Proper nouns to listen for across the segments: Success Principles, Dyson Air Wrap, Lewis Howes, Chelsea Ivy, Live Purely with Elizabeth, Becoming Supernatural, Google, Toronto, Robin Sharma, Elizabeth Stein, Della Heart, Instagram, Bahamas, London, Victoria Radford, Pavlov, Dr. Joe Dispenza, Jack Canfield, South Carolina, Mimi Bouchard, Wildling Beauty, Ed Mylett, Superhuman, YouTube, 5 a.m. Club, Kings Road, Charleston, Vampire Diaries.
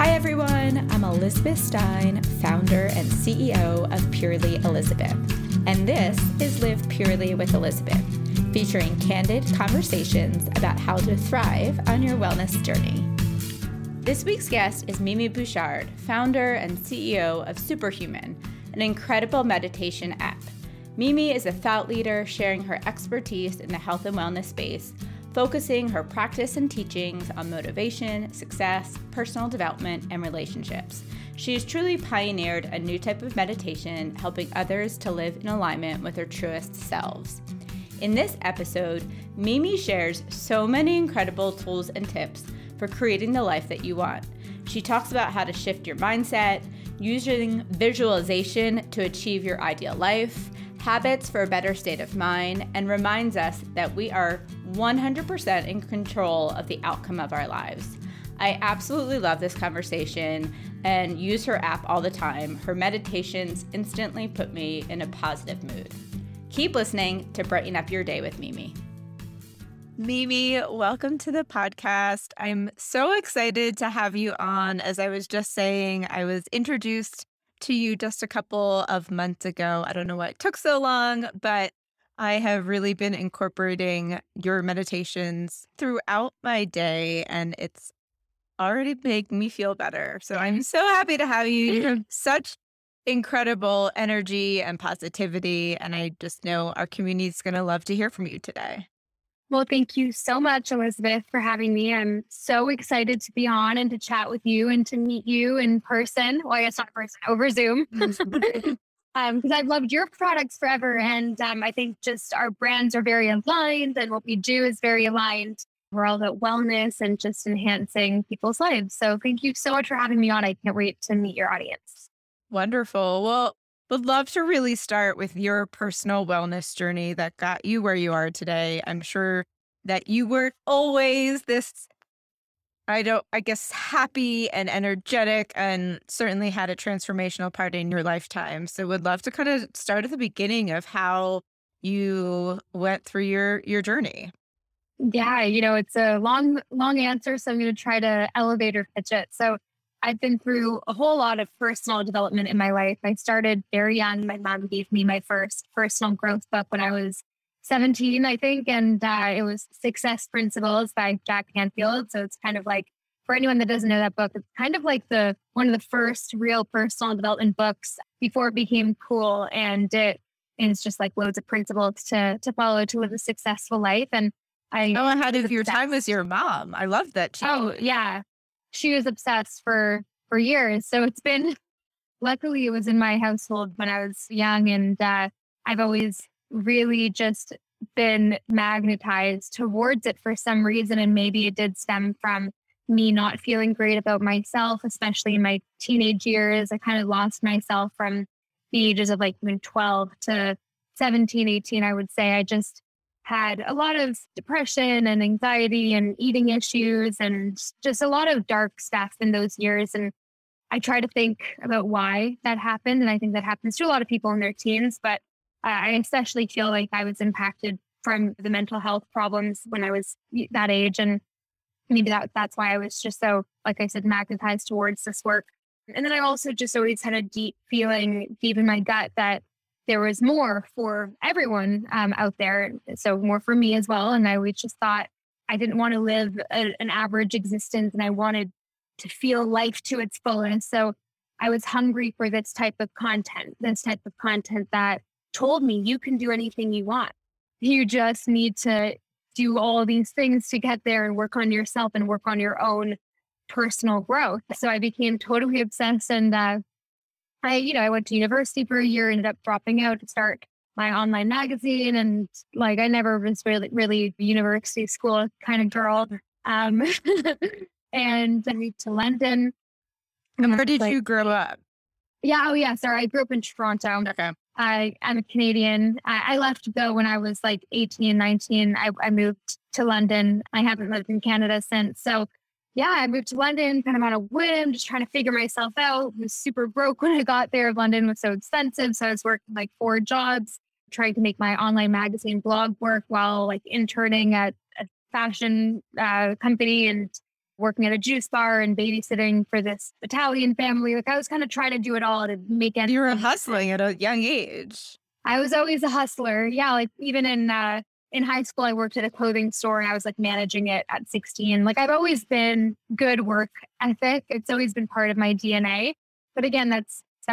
Hi everyone, I'm Elizabeth Stein, founder and CEO of Purely Elizabeth, and this is Live Purely with Elizabeth, featuring candid conversations about how to thrive on your wellness journey. This week's guest is Mimi Bouchard, founder and CEO of Superhuman, an incredible meditation app. Mimi is a thought leader sharing her expertise in the health and wellness space, focusing her practice and teachings on motivation, success, personal development, and relationships. She has truly pioneered a new type of meditation, helping others to live in alignment with their truest selves. In this episode, Mimi shares so many incredible tools and tips for creating the life that you want. She talks about how to shift your mindset, using visualization to achieve your ideal life, habits for a better state of mind, and reminds us that we are 100% in control of the outcome of our lives. I absolutely love this conversation and use her app all the time. Her meditations instantly put me in a positive mood. Keep listening to brighten up your day with Mimi. Mimi, welcome to the podcast. I'm so excited to have you on. As I was just saying, I was introduced to you just a couple of months ago. I don't know what took so long, but I have really been incorporating your meditations throughout my day, and it's already made me feel better. So I'm so happy to have you. You have such incredible energy and positivity, and I just know our community is going to love to hear from you today. Well, thank you so much, Elizabeth, for having me. I'm so excited to be on and to chat with you and to meet you in person. Well, I guess not in person, over Zoom. Because I've loved your products forever. And I think just our brands are very aligned and what we do is very aligned. We're all about wellness and just enhancing people's lives. So thank you so much for having me on. I can't wait to meet your audience. Wonderful. Well, would love to really start with your personal wellness journey that got you where you are today. I'm sure that you weren't always this, happy and energetic, and certainly had a transformational part in your lifetime. So would love to kind of start at the beginning of how you went through your journey. Yeah, it's a long answer. So I'm going to try to elevator pitch it. So I've been through a whole lot of personal development in my life. I started very young. My mom gave me my first personal growth book when I was 17, I think. And it was Success Principles by Jack Canfield. So it's kind of like, for anyone that doesn't know that book, it's kind of like one of the first real personal development books before it became cool. And it is just like loads of principles to follow to live a successful life. And I had your time with your mom. I love that. Oh, yeah. She was obsessed for years. So it's been, luckily it was in my household when I was young, and I've always really just been magnetized towards it for some reason. And maybe it did stem from me not feeling great about myself, especially in my teenage years. I kind of lost myself from the ages of 12 to 17, 18, I would say. I just had a lot of depression and anxiety and eating issues and just a lot of dark stuff in those years. And I try to think about why that happened. And I think that happens to a lot of people in their teens, but I especially feel like I was impacted from the mental health problems when I was that age. And maybe that's why I was just so, like I said, magnetized towards this work. And then I also just always had a deep feeling deep in my gut that there was more for everyone out there. So more for me as well. And I always just thought I didn't want to live an average existence, and I wanted to feel life to its fullest. So I was hungry for this type of content that told me you can do anything you want. You just need to do all these things to get there and work on yourself and work on your own personal growth. So I became totally obsessed, and I went to university for a year, ended up dropping out to start my online magazine. And I never was really university school kind of girl. And I moved to London. And where did you grow up? Yeah. Oh yeah. Sorry. I grew up in Toronto. Okay. I'm a Canadian. I left though when I was 18, 19, I moved to London. I haven't lived in Canada since. So yeah, I moved to London kind of on a whim, just trying to figure myself out. I was super broke when I got there. London was so expensive. So I was working 4 jobs, trying to make my online magazine blog work while interning at a fashion company and working at a juice bar and babysitting for this Italian family. Like I was kind of trying to do it all to make ends. You were hustling at a young age. I was always a hustler. Yeah. Like even in high school, I worked at a clothing store and I was like managing it at 16. Like I've always been good work ethic. It's always been part of my DNA. But again, that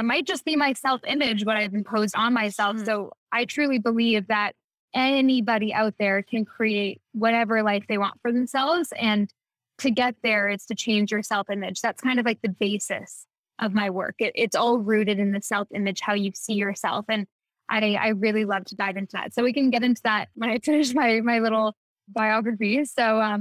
might just be my self-image, what I've imposed on myself. Mm-hmm. So I truly believe that anybody out there can create whatever life they want for themselves. And to get there, it's to change your self-image. That's kind of like the basis of my work. It's all rooted in the self-image, how you see yourself. And I really love to dive into that. So we can get into that when I finish my little biography. So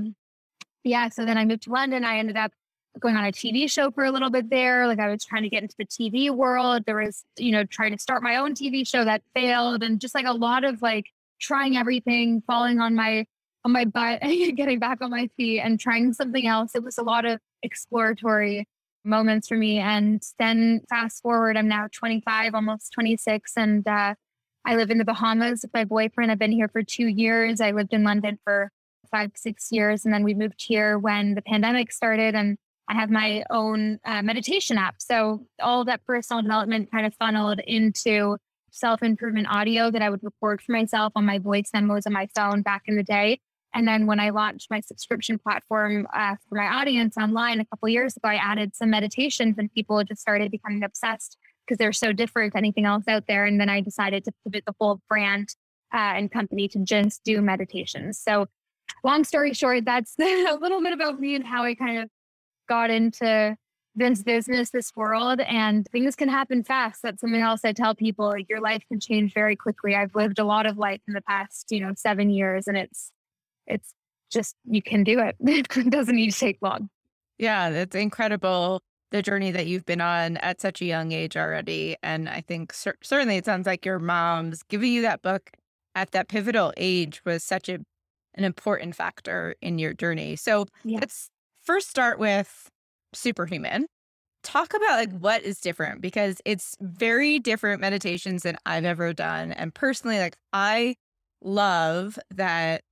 so then I moved to London. I ended up going on a TV show for a little bit there. Like I was trying to get into the TV world. There was, trying to start my own TV show that failed, and just like a lot of like trying everything, falling on my butt and getting back on my feet and trying something else. It was a lot of exploratory moments for me. And then fast forward, I'm now 25, almost 26. And I live in the Bahamas with my boyfriend. I've been here for 2 years. I lived in London for 5-6 years. And then we moved here when the pandemic started, and I have my own meditation app. So all that personal development kind of funneled into self-improvement audio that I would record for myself on my voice memos on my phone back in the day. And then when I launched my subscription platform for my audience online a couple of years ago, I added some meditations, and people just started becoming obsessed because they're so different to anything else out there. And then I decided to pivot the whole brand and company to just do meditations. So long story short, that's a little bit about me and how I kind of got into this business, this world, and things can happen fast. That's something else I tell people. Like your life can change very quickly. I've lived a lot of life in the past, 7 years, and it's just, you can do it. It doesn't need to take long. Yeah, that's incredible. The journey that you've been on at such a young age already. And I think certainly it sounds like your mom's giving you that book at that pivotal age was such an important factor in your journey. So yeah. Let's first start with Superhuman. Talk about like what is different, because it's very different meditations than I've ever done. And personally, like I love that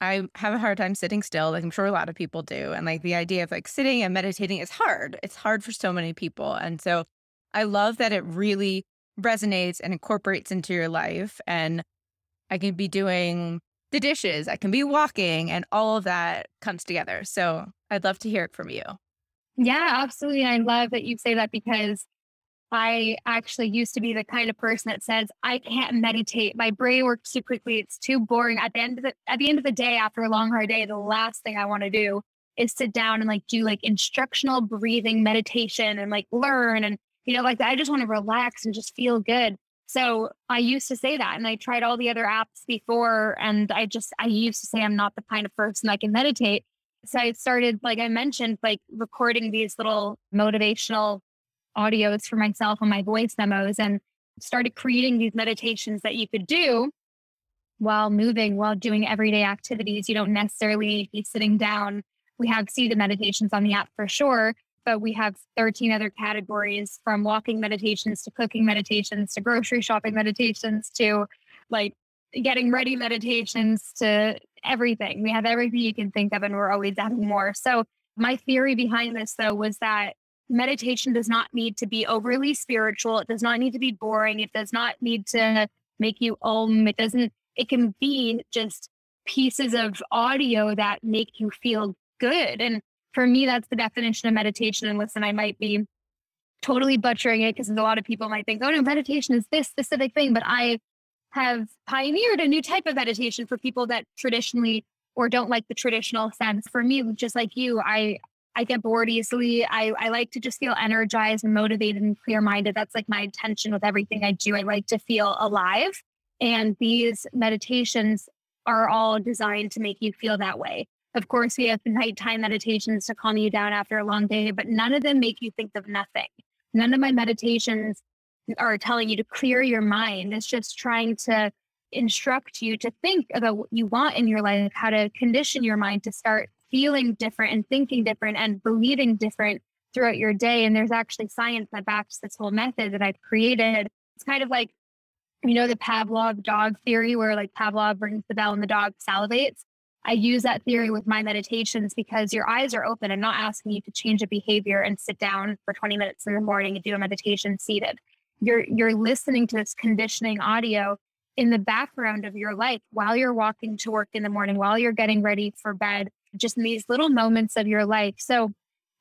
I have a hard time sitting still, like I'm sure a lot of people do. And like the idea of like sitting and meditating is hard. It's hard for so many people. And so I love that it really resonates and incorporates into your life. And I can be doing the dishes, I can be walking, and all of that comes together. So I'd love to hear it from you. Yeah, absolutely. I love that you say that, because I actually used to be the kind of person that says, I can't meditate. My brain works too quickly. It's too boring. At the end of the day, after a long, hard day, the last thing I want to do is sit down and like do like instructional breathing meditation and like learn. And, like I just want to relax and just feel good. So I used to say that, and I tried all the other apps before. And I used to say, I'm not the kind of person that can meditate. So I started, like I mentioned, like recording these little motivational audios for myself on my voice memos, and started creating these meditations that you could do while moving, while doing everyday activities. You don't necessarily be sitting down. We have seated meditations on the app for sure, but we have 13 other categories, from walking meditations to cooking meditations to grocery shopping meditations to like getting ready meditations to everything. We have everything you can think of, and we're always adding more. So my theory behind this, though, was that meditation does not need to be overly spiritual. It does not need to be boring. It does not need to make you It doesn't. It can be just pieces of audio that make you feel good. And for me, that's the definition of meditation. And listen, I might be totally butchering it, because a lot of people might think, oh no, meditation is this specific thing, but I have pioneered a new type of meditation for people that traditionally or don't like the traditional sense. For me, just like you, I get bored easily. I like to just feel energized and motivated and clear-minded. That's like my intention with everything I do. I like to feel alive. And these meditations are all designed to make you feel that way. Of course, we have nighttime meditations to calm you down after a long day, but none of them make you think of nothing. None of my meditations are telling you to clear your mind. It's just trying to instruct you to think about what you want in your life, how to condition your mind to start feeling different and thinking different and believing different throughout your day. And there's actually science that backs this whole method that I've created. It's kind of like, the Pavlov dog theory, where like Pavlov rings the bell and the dog salivates. I use that theory with my meditations because your eyes are open. I'm not asking you to change a behavior and sit down for 20 minutes in the morning and do a meditation seated. You're listening to this conditioning audio in the background of your life while you're walking to work in the morning, while you're getting ready for bed, just in these little moments of your life. So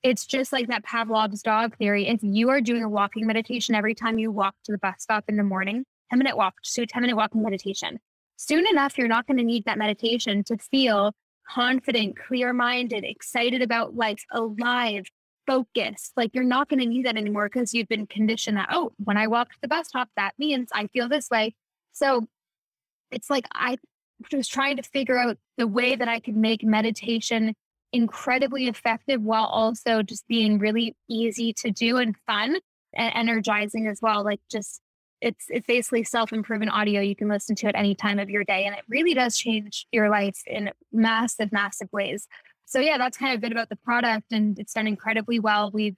it's just like that Pavlov's dog theory. If you are doing a walking meditation every time you walk to the bus stop in the morning, 10-minute walk, just do a 10-minute walking meditation. Soon enough, you're not going to need that meditation to feel confident, clear-minded, excited about life, alive, focused. Like, you're not going to need that anymore because you've been conditioned that, oh, when I walk to the bus stop, that means I feel this way. So it's like I was trying to figure out the way that I could make meditation incredibly effective while also just being really easy to do and fun and energizing as well. Like, just it's basically self-improvement audio. You can listen to it any time of your day, and it really does change your life in massive, massive ways. So yeah, that's kind of a bit about the product, and it's done incredibly well. We've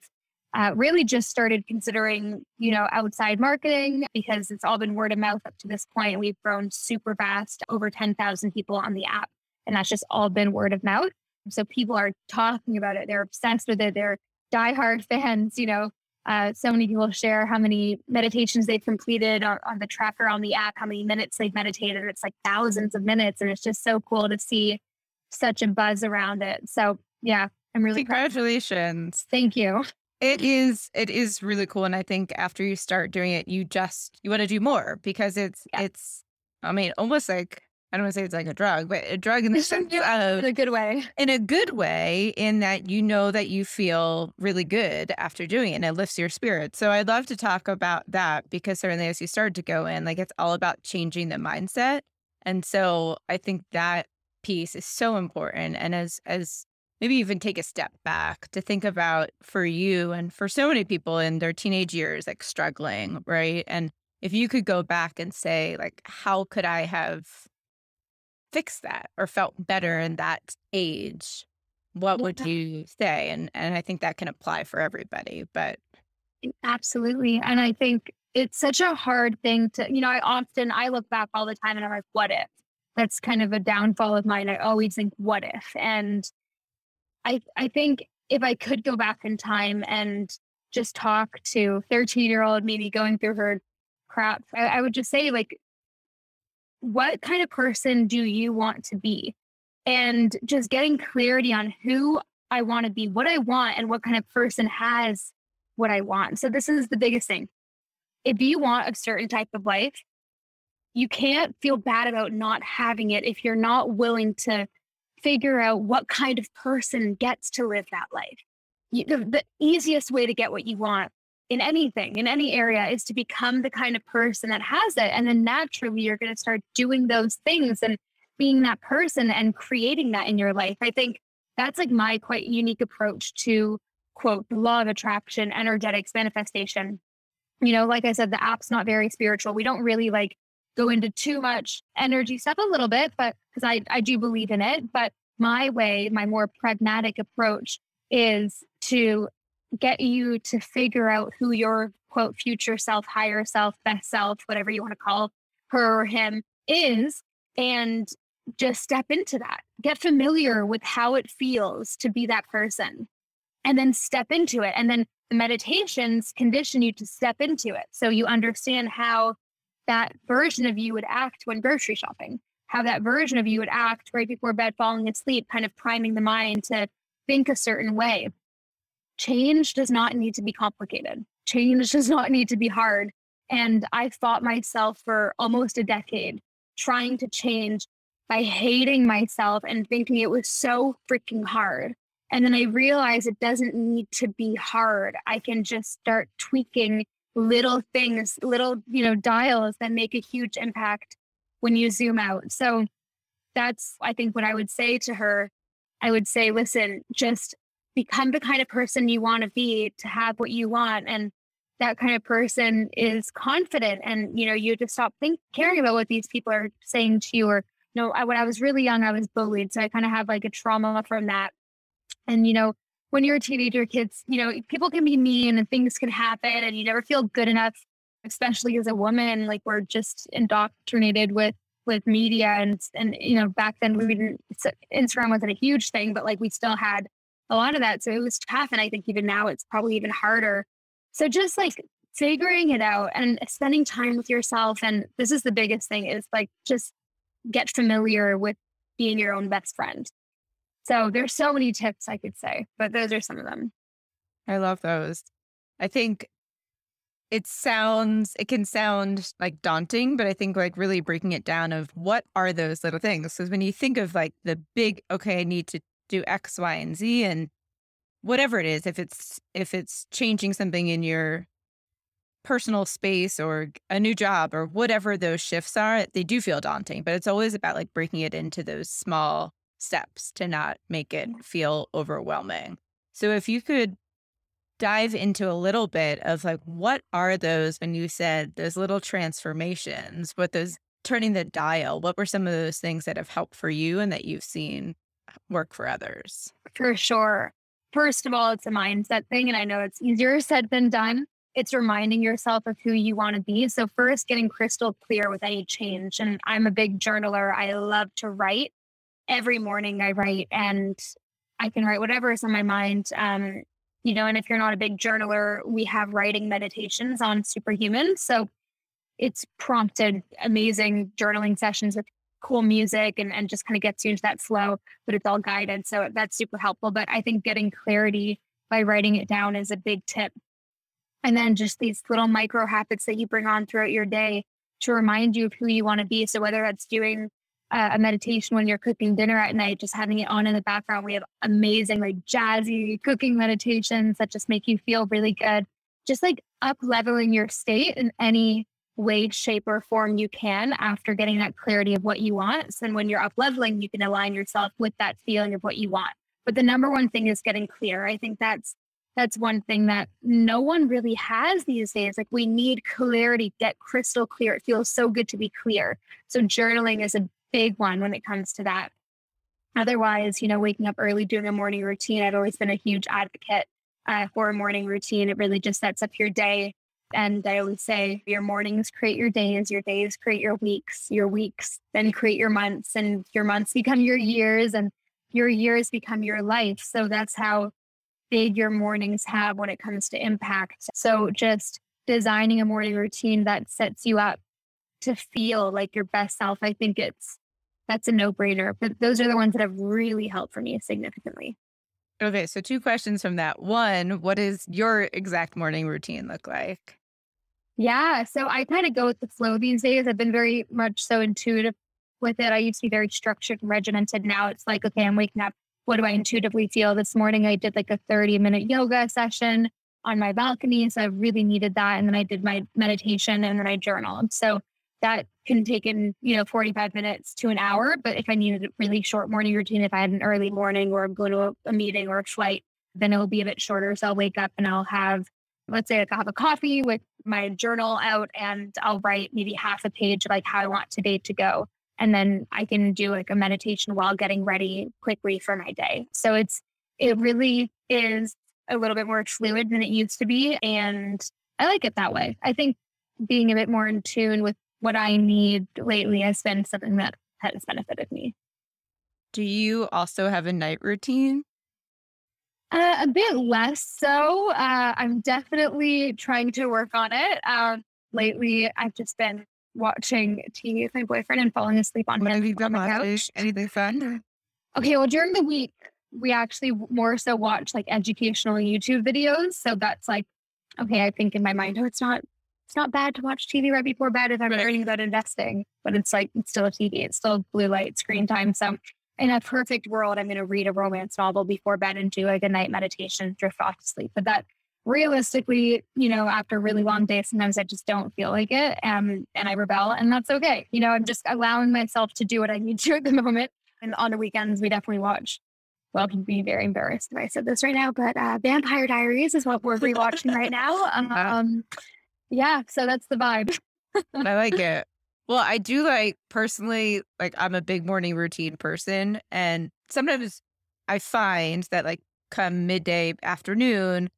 really just started considering, outside marketing, because it's all been word of mouth up to this point. We've grown super fast, over 10,000 people on the app, and that's just all been word of mouth. So people are talking about it. They're obsessed with it. They're diehard fans. So many people share how many meditations they've completed on the tracker on the app, how many minutes they've meditated. It's like thousands of minutes. And it's just so cool to see such a buzz around it. So yeah, I'm really congratulations. Proud. Thank you. It is really cool. And I think after you start doing it, you want to do more because it's I mean, almost like, I don't want to say it's like a drug, but a drug in the sense of... In a good way. In a good way, in that that you feel really good after doing it, and it lifts your spirit. So I'd love to talk about that, because certainly as you start to go in, like, it's all about changing the mindset. And so I think that piece is so important. And as maybe even take a step back to think about, for you and for so many people in their teenage years, like struggling, right? And if you could go back and say, like, how could I have... fix that or felt better in that age, what would you say? And I think that can apply for everybody, but. Absolutely. And I think it's such a hard thing to, I look back all the time and I'm like, what if? That's kind of a downfall of mine. I always think, what if? And I think if I could go back in time and just talk to 13-year-old, maybe going through her crap, I would just say, like, what kind of person do you want to be? And just getting clarity on who I want to be, what I want, and what kind of person has what I want. So this is the biggest thing. If you want a certain type of life, you can't feel bad about not having it if you're not willing to figure out what kind of person gets to live that life. The easiest way to get what you want in anything, in any area, is to become the kind of person that has it. And then naturally, you're going to start doing those things and being that person and creating that in your life. I think that's like my quite unique approach to, quote, the law of attraction, energetics, manifestation. Like I said, the app's not very spiritual. We don't really like go into too much energy stuff, a little bit, but because I do believe in it. But my way, my more pragmatic approach is to get you to figure out who your, quote, future self, higher self, best self, whatever you want to call her or him is, and just step into that. Get familiar with how it feels to be that person, and then step into it. And then the meditations condition you to step into it. So you understand how that version of you would act when grocery shopping, how that version of you would act right before bed, falling asleep, kind of priming the mind to think a certain way. Change does not need to be complicated. Change does not need to be hard. And I fought myself for almost a decade trying to change by hating myself and thinking it was so freaking hard. And then I realized it doesn't need to be hard. I can just start tweaking little things, little, dials that make a huge impact when you zoom out. So that's, I think, what I would say to her. I would say, listen, just become the kind of person you want to be to have what you want. And that kind of person is confident. And, you just stop caring about what these people are saying to you. Or, when I was really young, I was bullied. So I kind of have like a trauma from that. And, when you're a teenager, kids, people can be mean and things can happen and you never feel good enough, especially as a woman. Like, we're just indoctrinated with with media and, you know, back then we didn't, Instagram wasn't a huge thing, but like we still had a lot of that. So it was tough. And I think even now it's probably even harder. So just like figuring it out and spending time with yourself. And this is the biggest thing is like, just get familiar with being your own best friend. So there's so many tips I could say, but those are some of them. I love those. I think it can sound like daunting, but I think like really breaking it down of what are those little things? Because when you think of like the big, okay, I need to do X, Y, and Z and whatever it is, if it's changing something in your personal space or a new job or whatever those shifts are, they do feel daunting, but it's always about like breaking it into those small steps to not make it feel overwhelming. So if you could dive into a little bit of like, what are those, when you said those little transformations, what those turning the dial, what were some of those things that have helped for you and that you've seen work for others? For sure. First of all, it's a mindset thing. And I know it's easier said than done. It's reminding yourself of who you want to be. So first, getting crystal clear with any change. And I'm a big journaler. I love to write. Every morning I write, and I can write whatever is on my mind. You know, and if you're not a big journaler, we have writing meditations on Superhuman. So it's prompted amazing journaling sessions with cool music and just kind of gets you into that flow, but it's all guided. So that's super helpful. But I think getting clarity by writing it down is a big tip. And then just these little micro habits that you bring on throughout your day to remind you of who you want to be. So whether that's doing a meditation when you're cooking dinner at night, just having it on in the background. We have amazing like jazzy cooking meditations that just make you feel really good. Just like up leveling your state in any way, shape or form you can after getting that clarity of what you want. So then when you're up leveling, you can align yourself with that feeling of what you want. But the number one thing is getting clear. I think that's one thing that no one really has these days. Like we need clarity, get crystal clear. It feels so good to be clear. So journaling is a big one when it comes to that. Otherwise, you know, waking up early, doing a morning routine. I've always been a huge advocate for a morning routine. It really just sets up your day. And I always say your mornings create your days create your weeks then create your months, and your months become your years, and your years become your life. So that's how big your mornings have when it comes to impact. So just designing a morning routine that sets you up to feel like your best self, I think that's a no-brainer. But those are the ones that have really helped for me significantly. Okay, so two questions from that. One, what does your exact morning routine look like? Yeah, so I kind of go with the flow these days. I've been very much so intuitive with it. I used to be very structured and regimented. Now it's like, okay, I'm waking up. What do I intuitively feel? This morning I did like a 30-minute yoga session on my balcony. So I really needed that. And then I did my meditation and then I journaled. So that can take in, you know, 45 minutes to an hour. But if I needed a really short morning routine, if I had an early morning or I'm going to a meeting or a flight, then it'll be a bit shorter. So I'll wake up and I'll have, let's say, like I'll have a coffee with my journal out and I'll write maybe half a page of like how I want today to go. And then I can do like a meditation while getting ready quickly for my day. So it really is a little bit more fluid than it used to be. And I like it that way. I think being a bit more in tune with what I need lately has been something that has benefited me. Do you also have a night routine? A bit less so. I'm definitely trying to work on it. Lately, I've just been watching TV with my boyfriend and falling asleep on him on the couch. Anything fun? Okay, well, during the week, we actually more so watch like educational YouTube videos. So that's like, okay, I think in my mind, oh, it's not bad to watch TV right before bed if I'm learning about investing, but it's like, it's still a TV. It's still blue light screen time. So in a perfect world, I'm going to read a romance novel before bed and do like a night meditation, drift off to sleep. But that realistically, you know, after a really long day, sometimes I just don't feel like it and I rebel, and that's okay. You know, I'm just allowing myself to do what I need to at the moment. And on the weekends, we definitely watch. Well, I'd be very embarrassed if I said this right now, but Vampire Diaries is what we're rewatching right now. Yeah, so that's the vibe. I like it. Well, I do like personally, like I'm a big morning routine person. And sometimes I find that like come midday afternoon,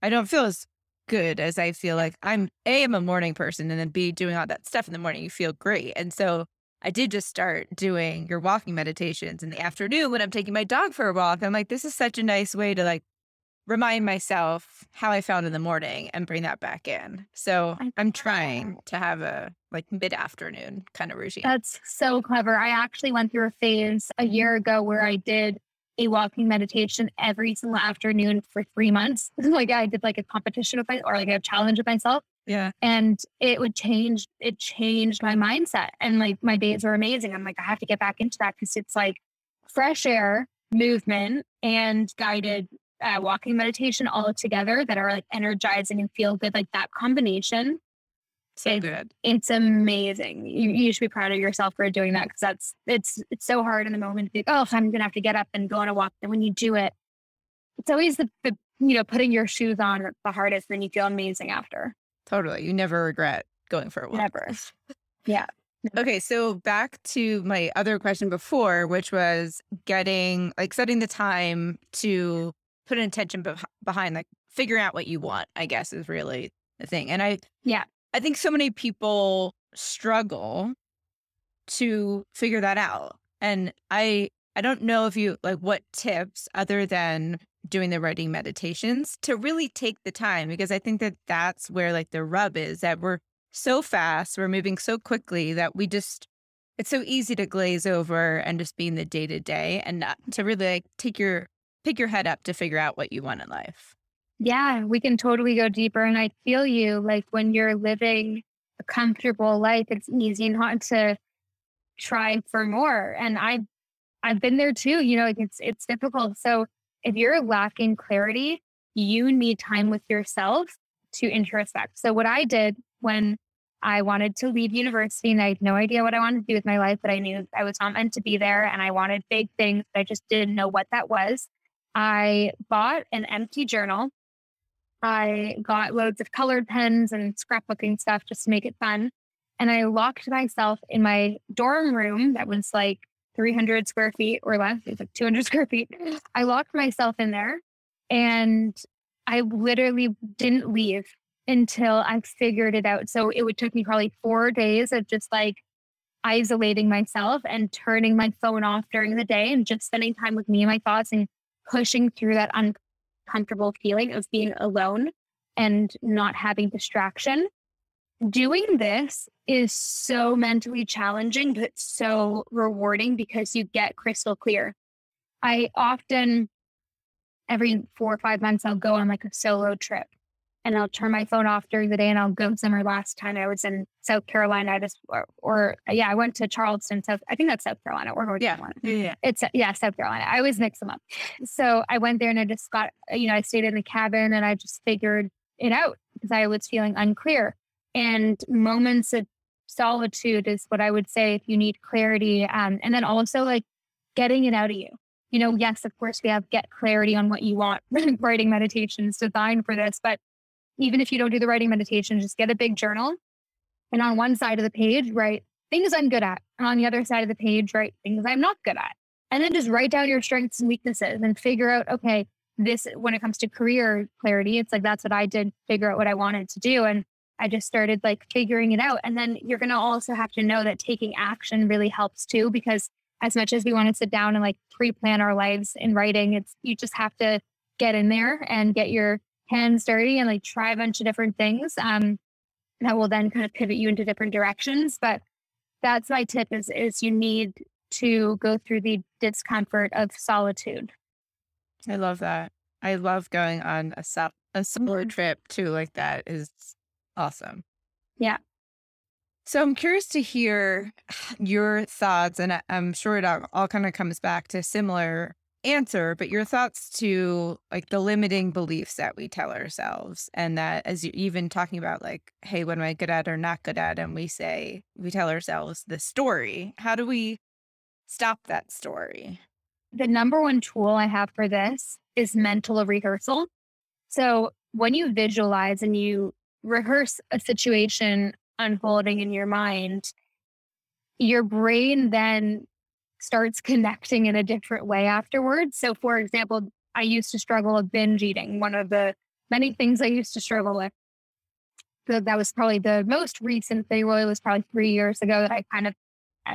I don't feel as good as I feel like I'm a morning person, and then B, doing all that stuff in the morning, you feel great. And so I did just start doing your walking meditations in the afternoon when I'm taking my dog for a walk. I'm like, this is such a nice way to like remind myself how I felt in the morning and bring that back in. So I'm trying to have a like mid-afternoon kind of routine. That's so clever. I actually went through a phase a year ago where I did a walking meditation every single afternoon for 3 months. Like I did like a competition with myself or like a challenge with myself. Yeah. And it would change. It changed my mindset. And like my days were amazing. I'm like, I have to get back into that because it's like fresh air, movement, and guided walking meditation all together that are like energizing and feel good. Like that combination. So good. It's amazing. You should be proud of yourself for doing that because that's it's so hard in the moment to be like, oh, I'm going to have to get up and go on a walk. And when you do it, it's always the you know, putting your shoes on the hardest, and then you feel amazing after. Totally. You never regret going for a walk. Never. Yeah. Okay. So back to my other question before, which was getting like setting the time to put an intention behind like figuring out what you want, I guess, is really the thing. And I think so many people struggle to figure that out. And I don't know if you like what tips other than doing the writing meditations to really take the time, because I think that that's where like the rub is, that we're so fast, we're moving so quickly that we just, it's so easy to glaze over and just be in the day to day and not to really like pick your head up to figure out what you want in life. Yeah, we can totally go deeper. And I feel you, like when you're living a comfortable life, it's easy not to try for more. And I've been there too, you know, like it's difficult. So if you're lacking clarity, you need time with yourself to introspect. So what I did when I wanted to leave university and I had no idea what I wanted to do with my life, but I knew I was not meant to be there and I wanted big things, but I just didn't know what that was. I bought an empty journal. I got loads of colored pens and scrapbooking stuff just to make it fun. And I locked myself in my dorm room that was like 300 square feet or less. It's like 200 square feet. I locked myself in there and I literally didn't leave until I figured it out. So it would take me probably 4 days of just like isolating myself and turning my phone off during the day and just spending time with me and my thoughts and pushing through that uncomfortable feeling of being alone and not having distraction. Doing this is so mentally challenging, but so rewarding because you get crystal clear. I often, every 4 or 5 months, I'll go on like a solo trip and I'll turn my phone off during the day and I'll go somewhere. Last time I was in South Carolina, I went to Charleston, South. I think that's South Carolina or North Carolina. Yeah. It's South Carolina. I always mix them up. So I went there and I just got, you know, I stayed in the cabin and I just figured it out because I was feeling unclear. And moments of solitude is what I would say if you need clarity. And then also like getting it out of you. You know, yes, of course we have get clarity on what you want. Writing meditations designed for this. But even if you don't do the writing meditation, just get a big journal. And on one side of the page, write things I'm good at. And on the other side of the page, write things I'm not good at. And then just write down your strengths and weaknesses and figure out, okay, this, when it comes to career clarity, it's like, that's what I did, figure out what I wanted to do. And I just started like figuring it out. And then you're going to also have to know that taking action really helps too, because as much as we want to sit down and like pre-plan our lives in writing, it's, you just have to get in there and get your hands dirty and like try a bunch of different things that will then kind of pivot you into different directions. But that's my tip is you need to go through the discomfort of solitude. I love that. I love going on a solo trip too. Like that is awesome. Yeah. So I'm curious to hear your thoughts, and I'm sure it all kind of comes back to a similar answer, but your thoughts to like the limiting beliefs that we tell ourselves, and that as you even talking about like, hey, what am I good at or not good at? And we tell ourselves the story. How do we stop that story? The number one tool I have for this is mental rehearsal. So when you visualize and you rehearse a situation unfolding in your mind, your brain then starts connecting in a different way afterwards. So for example, I used to struggle with binge eating, one of the many things I used to struggle with. So that was probably the most recent thing. Well, it was probably 3 years ago that I kind of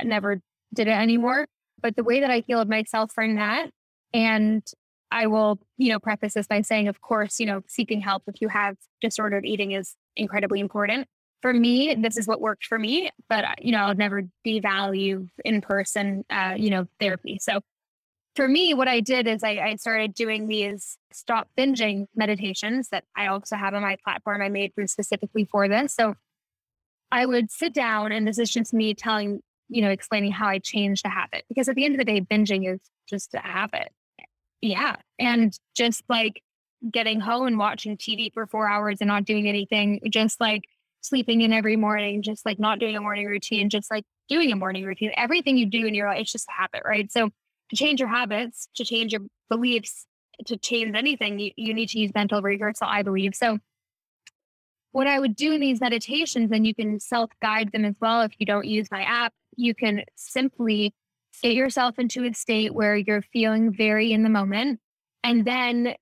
never did it anymore. But the way that I healed myself from that, and I will, preface this by saying, of course, seeking help if you have disordered eating is incredibly important. For me, this is what worked for me, but, I'll never devalue in-person, therapy. So for me, what I did is I started doing these stop binging meditations that I also have on my platform. I made food specifically for this. So I would sit down, and this is just me explaining how I changed a habit, because at the end of the day, binging is just a habit. Yeah. And just like getting home and watching TV for 4 hours and not doing anything, just like sleeping in every morning, just like not doing a morning routine, just like doing a morning routine. Everything you do in your life, it's just a habit, right? So to change your habits, to change your beliefs, to change anything, you need to use mental rehearsal, I believe. So what I would do in these meditations, and you can self-guide them as well if you don't use my app, you can simply get yourself into a state where you're feeling very in the moment, and then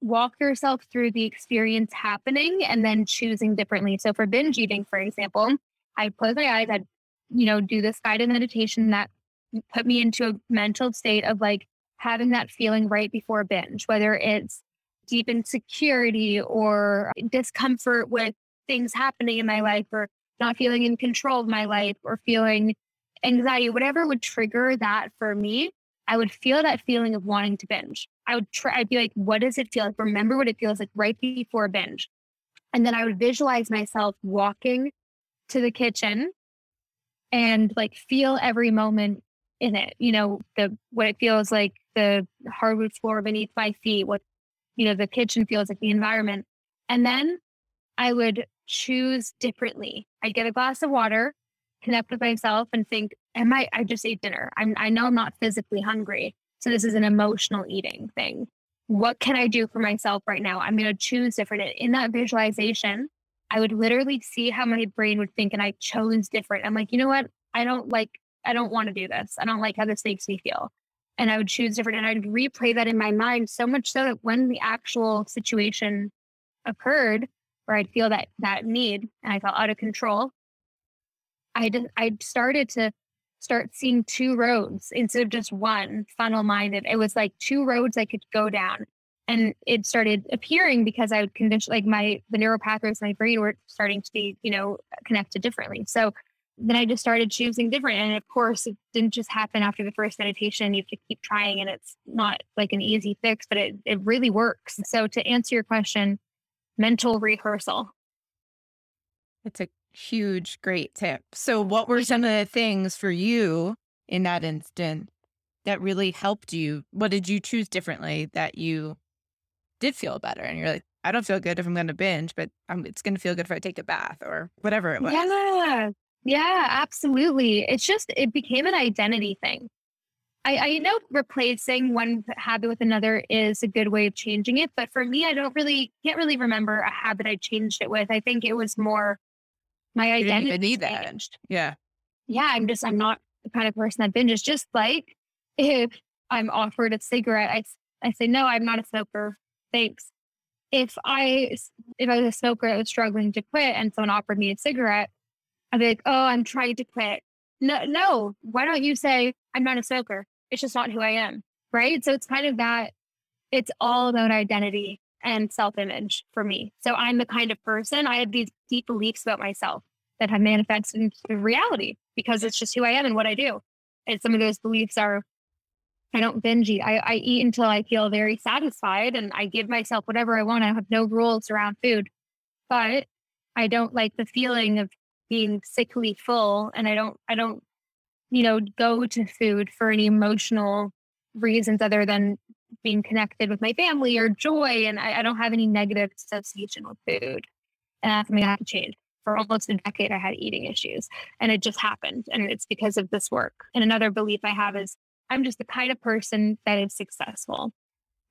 walk yourself through the experience happening and then choosing differently. So for binge eating, for example, I'd close my eyes, I'd, do this guided meditation that put me into a mental state of like having that feeling right before binge, whether it's deep insecurity or discomfort with things happening in my life or not feeling in control of my life or feeling anxiety, whatever would trigger that for me. I would feel that feeling of wanting to binge. I'd be like, what does it feel like? Remember what it feels like right before binge. And then I would visualize myself walking to the kitchen and like feel every moment in it. What it feels like, the hardwood floor beneath my feet, what, the kitchen feels like, the environment. And then I would choose differently. I'd get a glass of water, connect with myself and think, I just ate dinner. I know I'm not physically hungry. So this is an emotional eating thing. What can I do for myself right now? I'm going to choose different. In that visualization, I would literally see how my brain would think, and I chose different. I'm like, you know what? I don't want to do this. I don't like how this makes me feel. And I would choose different. And I'd replay that in my mind so much so that when the actual situation occurred where I'd feel that need and I felt out of control, I started to seeing two roads instead of just one funnel-minded. It was like two roads I could go down, and it started appearing because I would condition like the neural pathways in my brain were starting to be, connected differently. So then I just started choosing different, and of course, it didn't just happen after the first meditation. You have to keep trying, and it's not like an easy fix, but it really works. So to answer your question, mental rehearsal. It's a huge, great tip. So what were some of the things for you in that instant that really helped you? What did you choose differently that you did feel better? And you're like, I don't feel good if I'm going to binge, but it's going to feel good if I take a bath or whatever it was. Yeah, absolutely. It became an identity thing. I know replacing one habit with another is a good way of changing it. But for me, I can't really remember a habit I changed it with. I think it was more my identity. You didn't even need that. Changed. Yeah. Yeah. I'm not the kind of person that binges. Just like if I'm offered a cigarette, I say, no, I'm not a smoker. Thanks. If I was a smoker, I was struggling to quit and someone offered me a cigarette, I'd be like, oh, I'm trying to quit. No. Why don't you say I'm not a smoker? It's just not who I am. Right. So it's kind of that. It's all about identity and self-image for me. So I'm the kind of person, I have these deep beliefs about myself that have manifested into reality because it's just who I am and what I do. And some of those beliefs are, I don't binge eat. I eat until I feel very satisfied and I give myself whatever I want. I have no rules around food, but I don't like the feeling of being sickly full. And I don't go to food for any emotional reasons other than being connected with my family or joy. And I don't have any negative association with food. And that's something I have to change. For almost a decade, I had eating issues and it just happened. And it's because of this work. And another belief I have is I'm just the kind of person that is successful.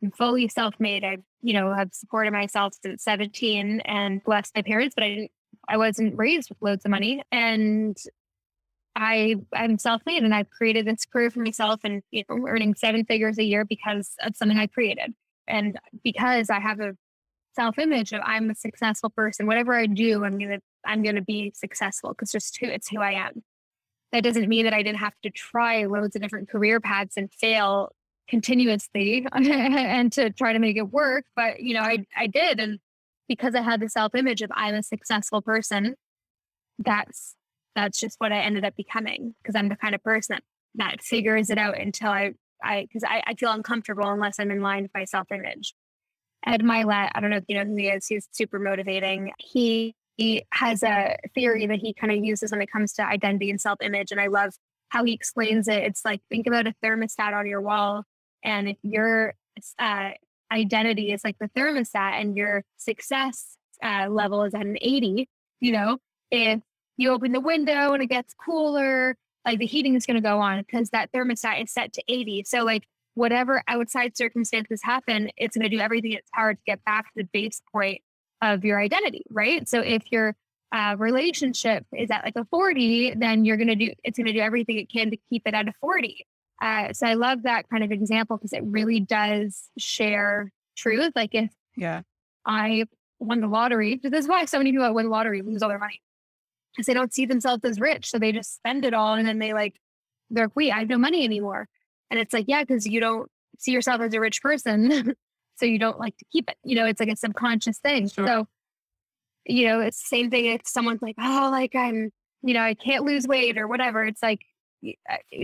I'm fully self-made. I, have supported myself since 17 and blessed my parents, but I wasn't raised with loads of money. And I'm self-made and I've created this career for myself and earning seven figures a year because of something I created. And because I have a self-image of I'm a successful person, whatever I do, I'm going to be successful because it's who I am. That doesn't mean that I didn't have to try loads of different career paths and fail continuously and to try to make it work. But, you know, I did. And because I had the self-image of I'm a successful person, that's just what I ended up becoming, because I'm the kind of person that figures it out until because I feel uncomfortable unless I'm in line with my self-image. Ed Mylett, I don't know if you know who he is. He's super motivating. He has a theory that he kind of uses when it comes to identity and self-image. And I love how he explains it. It's like, think about a thermostat on your wall. And if your identity is like the thermostat and your success level is at an 80, you know, if you open the window and it gets cooler, like the heating is going to go on because that thermostat is set to 80. So like whatever outside circumstances happen, it's going to do everything it's power to get back to the base point of your identity, right? So if your relationship is at like a 40, then it's going to do everything it can to keep it at a 40. So I love that kind of example because it really does share truth. Like if I won the lottery, this is why so many people that win the lottery lose all their money, because they don't see themselves as rich. So they just spend it all. And then they're like, wait, I have no money anymore. And it's like, yeah, because you don't see yourself as a rich person. So you don't like to keep it. You know, it's like a subconscious thing. Sure. So, you know, it's the same thing if someone's like, oh, like I'm, you know, I can't lose weight or whatever. It's like,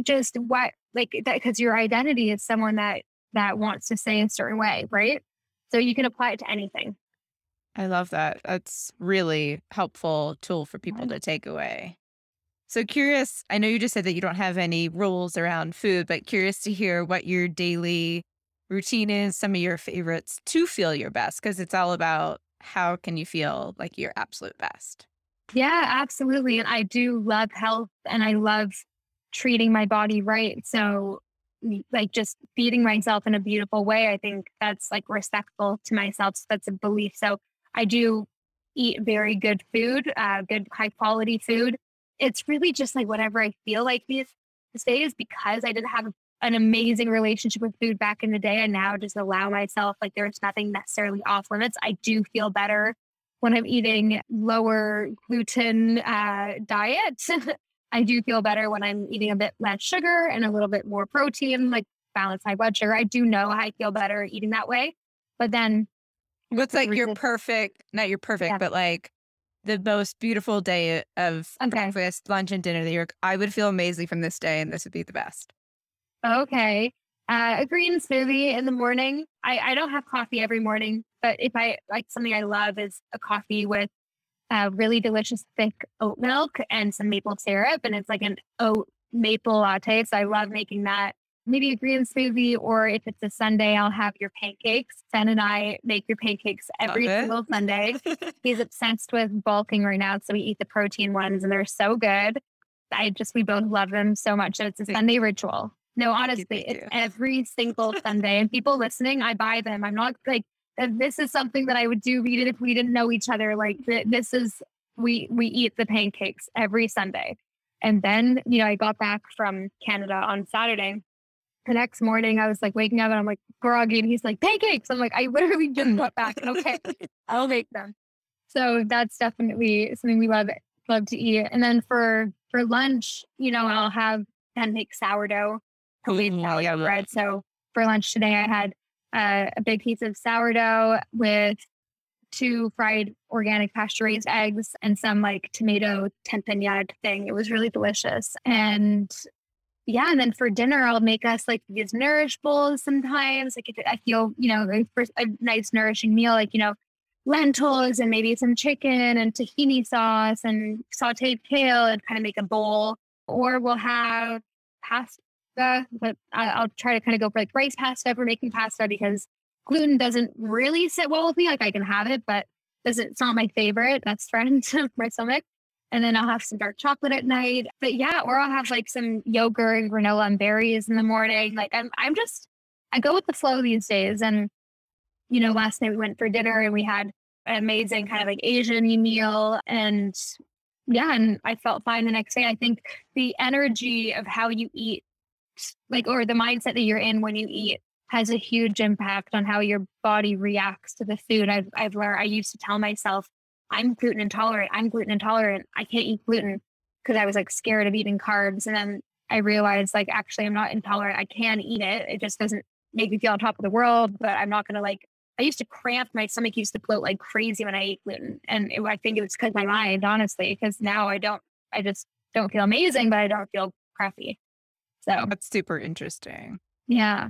just what, like that, because your identity is someone that wants to say a certain way, right? So you can apply it to anything. I love that. That's really helpful tool for people to take away. So curious, I know you just said that you don't have any rules around food, but curious to hear what your daily routine is, some of your favorites to feel your best, because it's all about how can you feel like your absolute best. Yeah, absolutely. And I do love health and I love treating my body right. So like just feeding myself in a beautiful way, I think that's like respectful to myself. So that's a belief. So I do eat very good food, good high quality food. It's really just like whatever I feel like these days, because I didn't have an amazing relationship with food back in the day. I now just allow myself, like there's nothing necessarily off limits. I do feel better when I'm eating lower gluten diet. I do feel better when I'm eating a bit less sugar and a little bit more protein, like balance my blood sugar. I do know I feel better eating that way. But then what's like but like the most beautiful day of breakfast, lunch, and dinner that you're, I would feel amazing from this day and this would be the best. Okay. A green smoothie in the morning. I don't have coffee every morning, but if I like something I love is a coffee with really delicious thick oat milk and some maple syrup. And it's like an oat maple latte. So I love making that. Maybe a green smoothie, or if it's a Sunday, I'll have your pancakes. Ben and I make your pancakes every single Sunday. He's obsessed with bulking right now. So we eat the protein ones and they're so good. We both love them so much that it's a Sunday ritual. No, honestly, it's every single Sunday. And people listening, I buy them. I'm not like, this is something that I would do if we didn't know each other. Like this is, we eat the pancakes every Sunday. And then, you know, I got back from Canada on Saturday. The next morning I was like waking up and I'm like groggy and he's like pancakes. I'm like, I literally just got back. Okay, I'll make them. So that's definitely something we love to eat. And then for lunch, you know, I'll have and make sourdough, homemade sourdough bread. So for lunch today, I had a big piece of sourdough with 2 fried organic pasture-raised eggs and some like tomato tempeh thing. It was really delicious. And then for dinner, I'll make us like these nourish bowls sometimes. Like if I feel, you know, for a nice nourishing meal, like, you know, lentils and maybe some chicken and tahini sauce and sauteed kale and kind of make a bowl. Or we'll have pasta, but I'll try to kind of go for like rice pasta if we're making pasta because gluten doesn't really sit well with me. Like I can have it, but it's not my favorite. That's friend to my stomach. And then I'll have some dark chocolate at night. But yeah, or I'll have like some yogurt and granola and berries in the morning. Like I go with the flow these days. And, you know, last night we went for dinner and we had an amazing kind of like Asian-y meal. And yeah, and I felt fine the next day. I think the energy of how you eat, like, or the mindset that you're in when you eat has a huge impact on how your body reacts to the food. I've learned, I used to tell myself, I'm gluten intolerant. I can't eat gluten. because I was like scared of eating carbs. And then I realized like, actually, I'm not intolerant. I can eat it. It just doesn't make me feel on top of the world, but I'm not going to like, I used to cramp. My stomach used to bloat like crazy when I ate gluten. And I think it was because my mind, honestly, because now I just don't feel amazing, but I don't feel crappy. So that's super interesting. Yeah.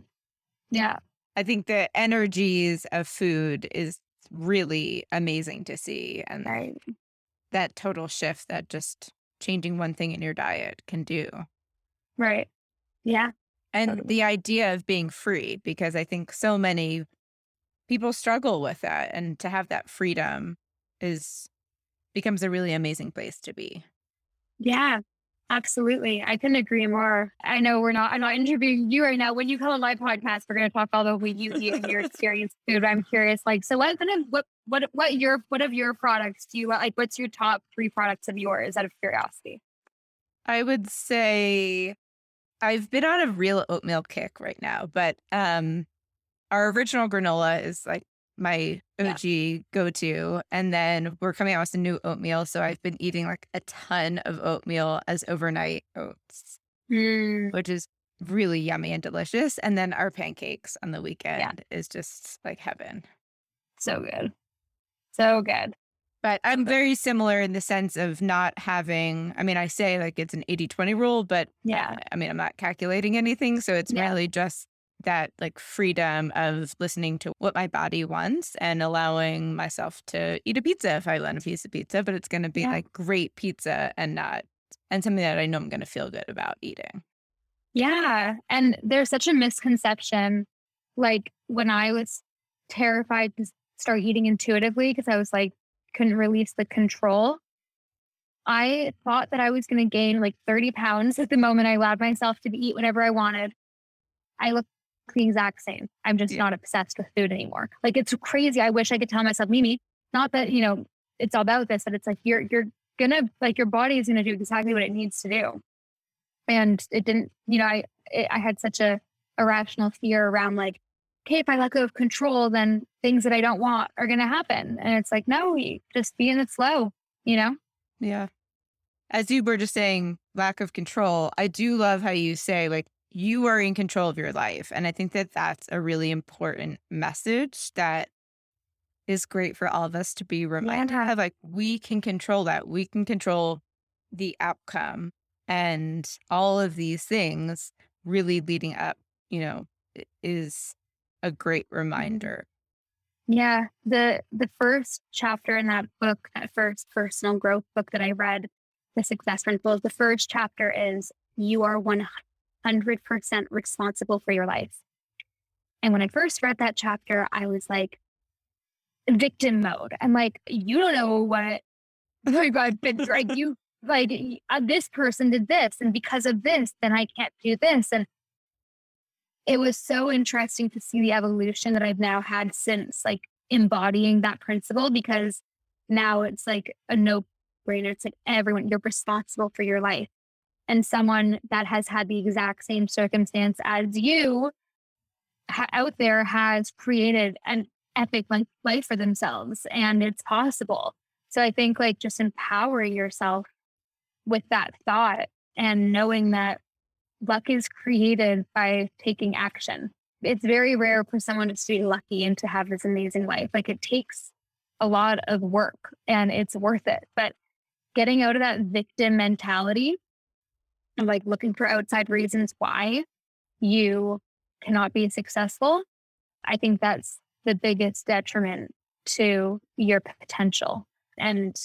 Yeah. I think the energies of food is really amazing to see. And right. That total shift that just changing one thing in your diet can do. Right. Yeah. And totally. The idea of being free, because I think so many people struggle with that. And to have that freedom becomes a really amazing place to be. Yeah. Absolutely. I couldn't agree more. I know I'm not interviewing you right now. When you come on my podcast, we're going to talk all the way you eat and your experience with food. I'm curious, like, so what of your products do you like? What's your top 3 products of yours out of curiosity? I would say I've been on a real oatmeal kick right now, but our original granola is like my OG go-to. And then we're coming out with some new oatmeal. So I've been eating like a ton of oatmeal as overnight oats, which is really yummy and delicious. And then our pancakes on the weekend is just like heaven. So good. So good. But I'm very similar in the sense of not having, I mean, I say like it's an 80-20 rule, but I mean, I'm not calculating anything. So it's really just that like freedom of listening to what my body wants and allowing myself to eat a pizza if I want a piece of pizza, but it's going to be like great pizza and something that I know I'm going to feel good about eating. Yeah. And there's such a misconception. Like when I was terrified to start eating intuitively, because I was like, couldn't release the control. I thought that I was going to gain like 30 pounds at the moment I allowed myself to eat whatever I wanted. I look the exact same. I'm just not obsessed with food anymore. Like it's crazy. I wish I could tell myself, Mimi, not that, you know, it's all about this, but it's like, you're going to like, your body is going to do exactly what it needs to do. And it didn't, you know, I had such a irrational fear around like, okay, if I let go of control, then things that I don't want are going to happen. And it's like, no, you just be in it slow, you know? Yeah. As you were just saying, lack of control. I do love how you say like, you are in control of your life. And I think that that's a really important message that is great for all of us to be reminded of. Like, we can control that. We can control the outcome and all of these things really leading up, you know, is a great reminder. Yeah. The first chapter in that book, that first personal growth book that I read, The Success Principles, the first chapter is you are 100% responsible for your life. And when I first read that chapter, I was like, victim mode. I'm like, you don't know what I've been through. Like, you, like, this person did this, and because of this, then I can't do this. And it was so interesting to see the evolution that I've now had since like embodying that principle, because now it's like a no-brainer. It's like everyone, you're responsible for your life. And someone that has had the exact same circumstance as you out there has created an epic life for themselves, and it's possible. So I think like just empowering yourself with that thought and knowing that luck is created by taking action. It's very rare for someone to be lucky and to have this amazing life. Like it takes a lot of work and it's worth it. But getting out of that victim mentality and like looking for outside reasons why you cannot be successful, I think that's the biggest detriment to your potential. And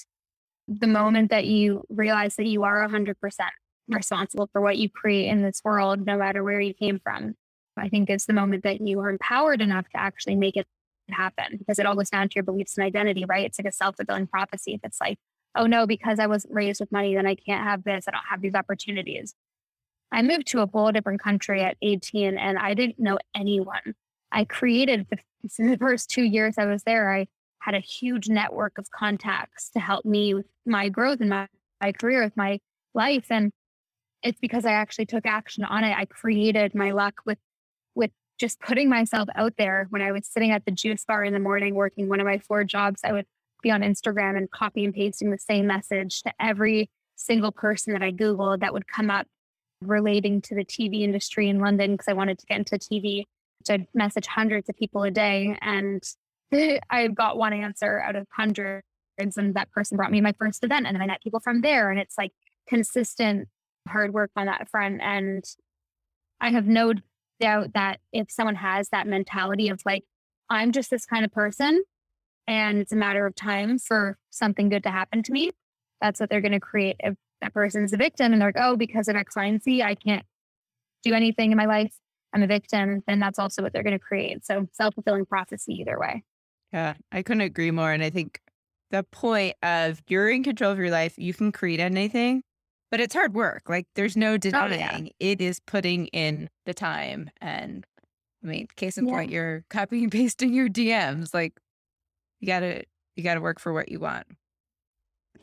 the moment that you realize that you are 100% responsible for what you create in this world, no matter where you came from, I think it's the moment that you are empowered enough to actually make it happen, because it all goes down to your beliefs and identity, right? It's like a self-fulfilling prophecy. If it's like, oh no, because I wasn't raised with money, then I can't have this. I don't have these opportunities. I moved to a whole different country at 18 and I didn't know anyone. I created, in the first 2 years I was there, I had a huge network of contacts to help me with my growth and my career, with my life. And it's because I actually took action on it. I created my luck with just putting myself out there. When I was sitting at the juice bar in the morning, working one of my 4 jobs, I would be on Instagram and copy and pasting the same message to every single person that I Googled that would come up relating to the TV industry in London, because I wanted to get into TV. So I'd message hundreds of people a day, and I got one answer out of hundreds, and that person brought me my first event, and then I met people from there. And it's like consistent hard work on that front. And I have no doubt that if someone has that mentality of like, I'm just this kind of person and it's a matter of time for something good to happen to me, that's what they're going to create. If that person's a victim and they're like, oh, because of X, Y, and Z, I can't do anything in my life, I'm a victim, then that's also what they're going to create. So self-fulfilling prophecy either way. Yeah, I couldn't agree more. And I think the point of you're in control of your life, you can create anything, but it's hard work. Like there's no denying it is putting in the time. And I mean, case in point, you're copying and pasting your DMs. Like you gotta work for what you want.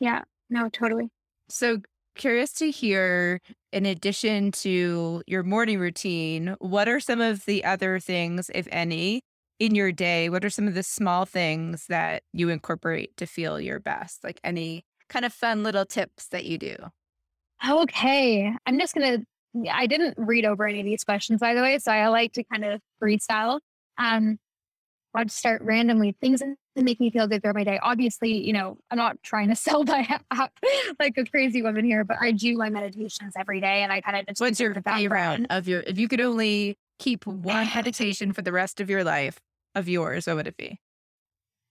Yeah, no, totally. So curious to hear, in addition to your morning routine, what are some of the other things, if any, in your day? What are some of the small things that you incorporate to feel your best? Like any kind of fun little tips that you do? Okay. I'm just going to, I didn't read over any of these questions, by the way, so I like to kind of freestyle. I'll just start randomly. Things that make me feel good throughout my day. Obviously, you know, I'm not trying to sell my app like a crazy woman here, but I do my meditations every day, and I kind of just... What's your favorite of your... If you could only keep one meditation for the rest of your life of yours, what would it be?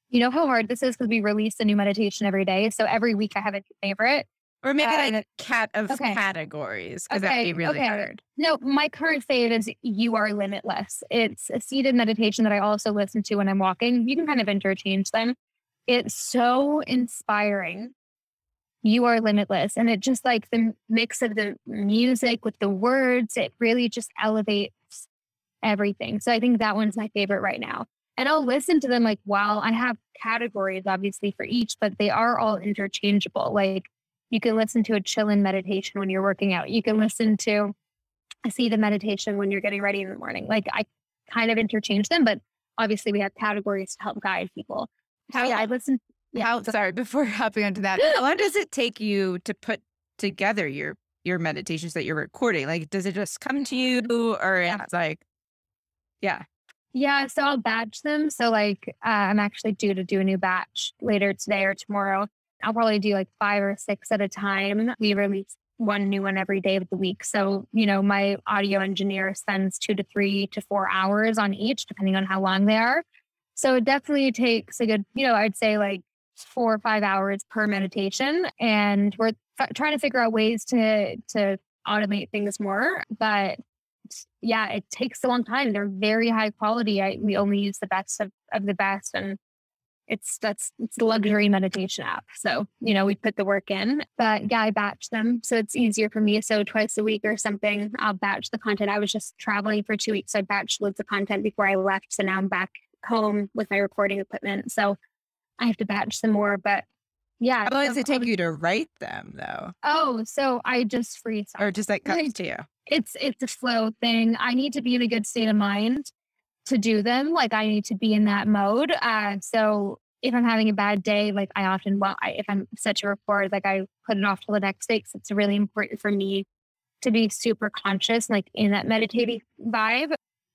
You know how hard this is because we release a new meditation every day. So every week I have a favorite. Or make it a cat of categories, because that'd be really hard. No, my current fave is You Are Limitless. It's a seated meditation that I also listen to when I'm walking. You can kind of interchange them. It's so inspiring. You Are Limitless. And it just like the mix of the music with the words, it really just elevates everything. So I think that one's my favorite right now. And I'll listen to them like while I have categories, obviously, for each, but they are all interchangeable. Like, you can listen to a chill-in meditation when you're working out. You can listen to a seated meditation when you're getting ready in the morning. Like I kind of interchange them, but obviously we have categories to help guide people. Sorry, before hopping onto that, how long does it take you to put together your meditations that you're recording? Like, does it just come to you, or it's like, so I'll batch them. So like, I'm actually due to do a new batch later today or tomorrow. I'll probably do like 5 or 6 at a time. We release one new one every day of the week. So, you know, my audio engineer spends 2 to 3 to 4 hours on each, depending on how long they are. So it definitely takes a good, you know, I'd say like 4 or 5 hours per meditation. And we're trying to figure out ways to automate things more. But yeah, it takes a long time. They're very high quality. We only use the best of the best. And it's a luxury meditation app. So, you know, we put the work in, but I batch them. So it's easier for me. So twice a week or something, I'll batch the content. I was just traveling for 2 weeks. So I batched loads of content before I left. So now I'm back home with my recording equipment. So I have to batch some more, but yeah. How long does it take you to write them though? Oh, so I just freestyle. Or just like comes to you. It's a flow thing. I need to be in a good state of mind to do them. Like I need to be in that mode. So if I'm having a bad day, like I often, if I'm set to record, like I put it off till the next day, because it's really important for me to be super conscious, like in that meditative vibe.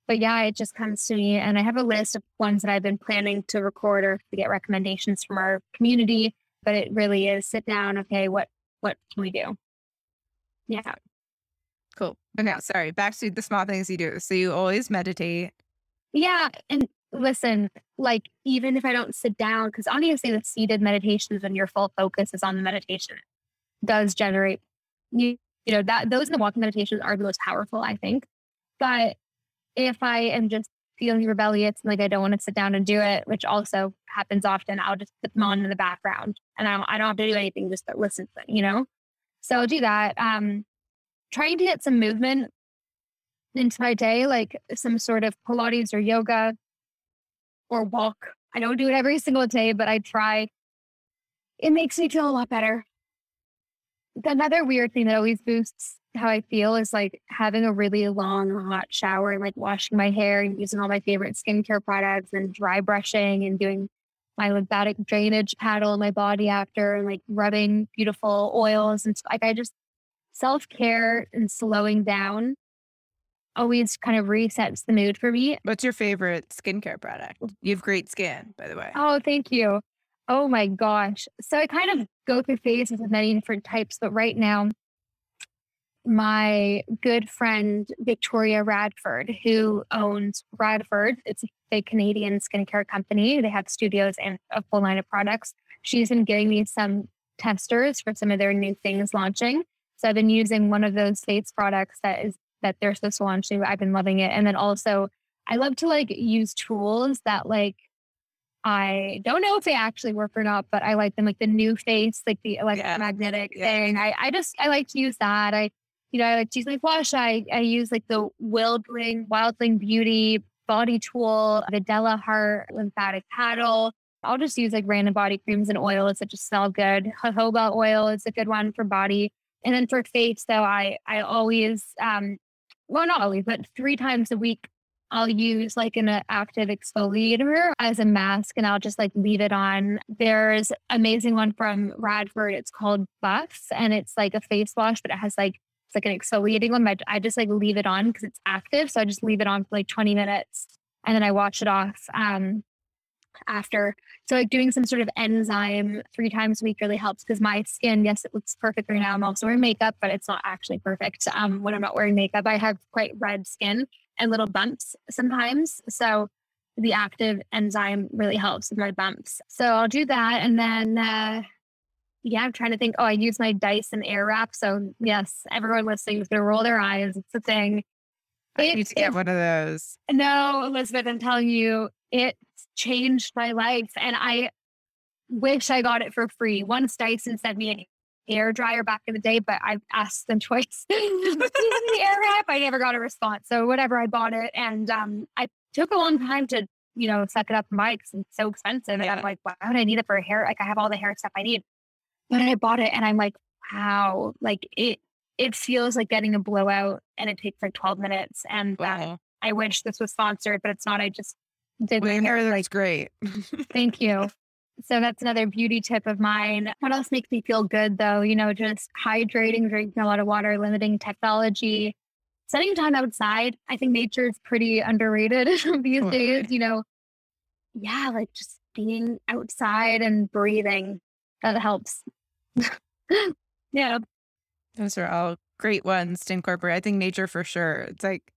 But yeah, it just comes to me. And I have a list of ones that I've been planning to record, or to get recommendations from our community, but it really is sit down. Okay. What can we do? Yeah. Cool. Okay. Sorry. Back to the small things you do. So you always meditate. Yeah. And listen, like, even if I don't sit down, because obviously the seated meditations and your full focus is on the meditation does generate, you know, that those in the walking meditations are the most powerful, I think. But if I am just feeling rebellious, like I don't want to sit down and do it, which also happens often, I'll just put them on in the background and I don't have to do anything, just listen to them, you know? So I'll do that. Trying to get some movement into my day, like some sort of Pilates or yoga or walk. I don't do it every single day, but I try. It makes me feel a lot better. Another weird thing that always boosts how I feel is like having a really long hot shower and like washing my hair and using all my favorite skincare products and dry brushing and doing my lymphatic drainage paddle in my body after, and like rubbing beautiful oils and stuff. Like I just, self-care and slowing down always kind of resets the mood for me. What's your favorite skincare product? You have great skin, by the way. Oh, thank you. Oh my gosh. So I kind of go through phases with many different types, but right now, my good friend, Victoria Radford, who owns Radford, it's a big Canadian skincare company. They have studios and a full line of products. She's been giving me some testers for some of their new things launching. So I've been using one of those face products that they're supposed to launch. I've been loving it. And then also I love to like use tools that like, I don't know if they actually work or not, but I like them, like the new face, like the electromagnetic thing. I like to use that. I like to use my wash. I use like the Wildling Beauty body tool, the Della Heart lymphatic paddle. I'll just use like random body creams and oils that just smell good. Jojoba oil is a good one for body. And then for face, though, I always, well, not always, but 3 times a week, I'll use like an active exfoliator as a mask and I'll just like leave it on. There's an amazing one from Radford. It's called Buff and it's like a face wash, but it has like, it's like an exfoliating one. But I just like leave it on because it's active. So I just leave it on for like 20 minutes and then I wash it off after. So like doing some sort of enzyme 3 times a week really helps because my skin, yes, it looks perfect right now. I'm also wearing makeup, but it's not actually perfect. When I'm not wearing makeup, I have quite red skin and little bumps sometimes. So the active enzyme really helps with my bumps. So I'll do that. And then, I'm trying to think, I use my Dyson Air Wrap. So yes, everyone listening is going to roll their eyes. It's a thing. I need to get one of those. No, Elizabeth, I'm telling you, it changed my life. And I wish I got it for free. Once Dyson sent me an air dryer back in the day, but I've asked them twice. The air wrap, I never got a response. So whatever, I bought it. And I took a long time to, suck it up and buy it because it's so expensive. And I'm like, why would I need it for hair? Like I have all the hair stuff I need. But I bought it and I'm like, wow, like it feels like getting a blowout and it takes like 12 minutes. And I wish this was sponsored, but it's not. I just did. Well, that's great. Thank you. So that's another beauty tip of mine. What else makes me feel good though? Just hydrating, drinking a lot of water, limiting technology, spending time outside. I think nature is pretty underrated these days, like just being outside and breathing. That helps. Yeah. Those are all great ones to incorporate. I think nature for sure. It's like,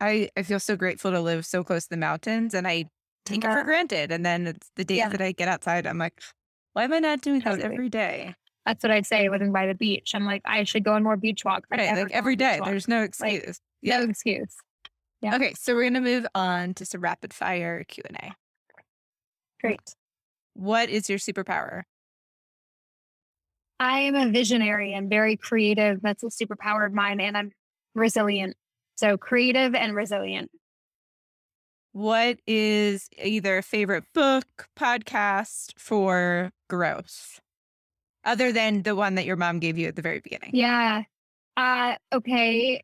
I feel so grateful to live so close to the mountains and I take it for granted. And then it's the days that I get outside, I'm like, why am I not doing that every day? That's what I'd say living by the beach. I'm like, I should go on more beach walks. Right, like every day. There's no excuse. Like, no excuse. Yeah. Okay, so we're going to move on to some rapid fire Q&A. Great. What is your superpower? I am a visionary and very creative. That's a superpower of mine. And I'm resilient. So creative and resilient. What is either a favorite book, podcast for growth, other than the one that your mom gave you at the very beginning? Yeah. Okay.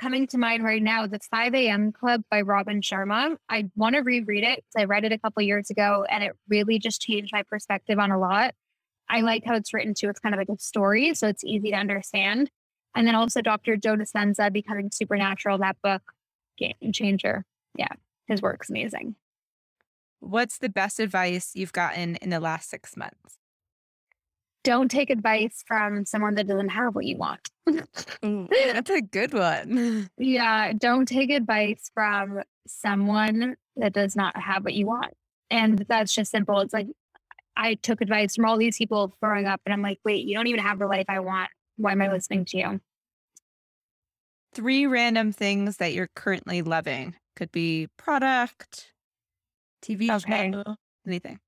Coming to mind right now, the 5 a.m. Club by Robin Sharma. I want to reread it because I read it a couple years ago and it really just changed my perspective on a lot. I like how it's written too. It's kind of like a story, so it's easy to understand. And then also Dr. Joe Dispenza, Becoming Supernatural, that book, game changer. Yeah. His work's amazing. What's the best advice you've gotten in the last 6 months? Don't take advice from someone that doesn't have what you want. That's a good one. Yeah. Don't take advice from someone that does not have what you want. And that's just simple. It's like, I took advice from all these people growing up and I'm like, wait, you don't even have the life I want. Why am I listening to you? 3 random things that you're currently loving. Could be product, TV show, anything.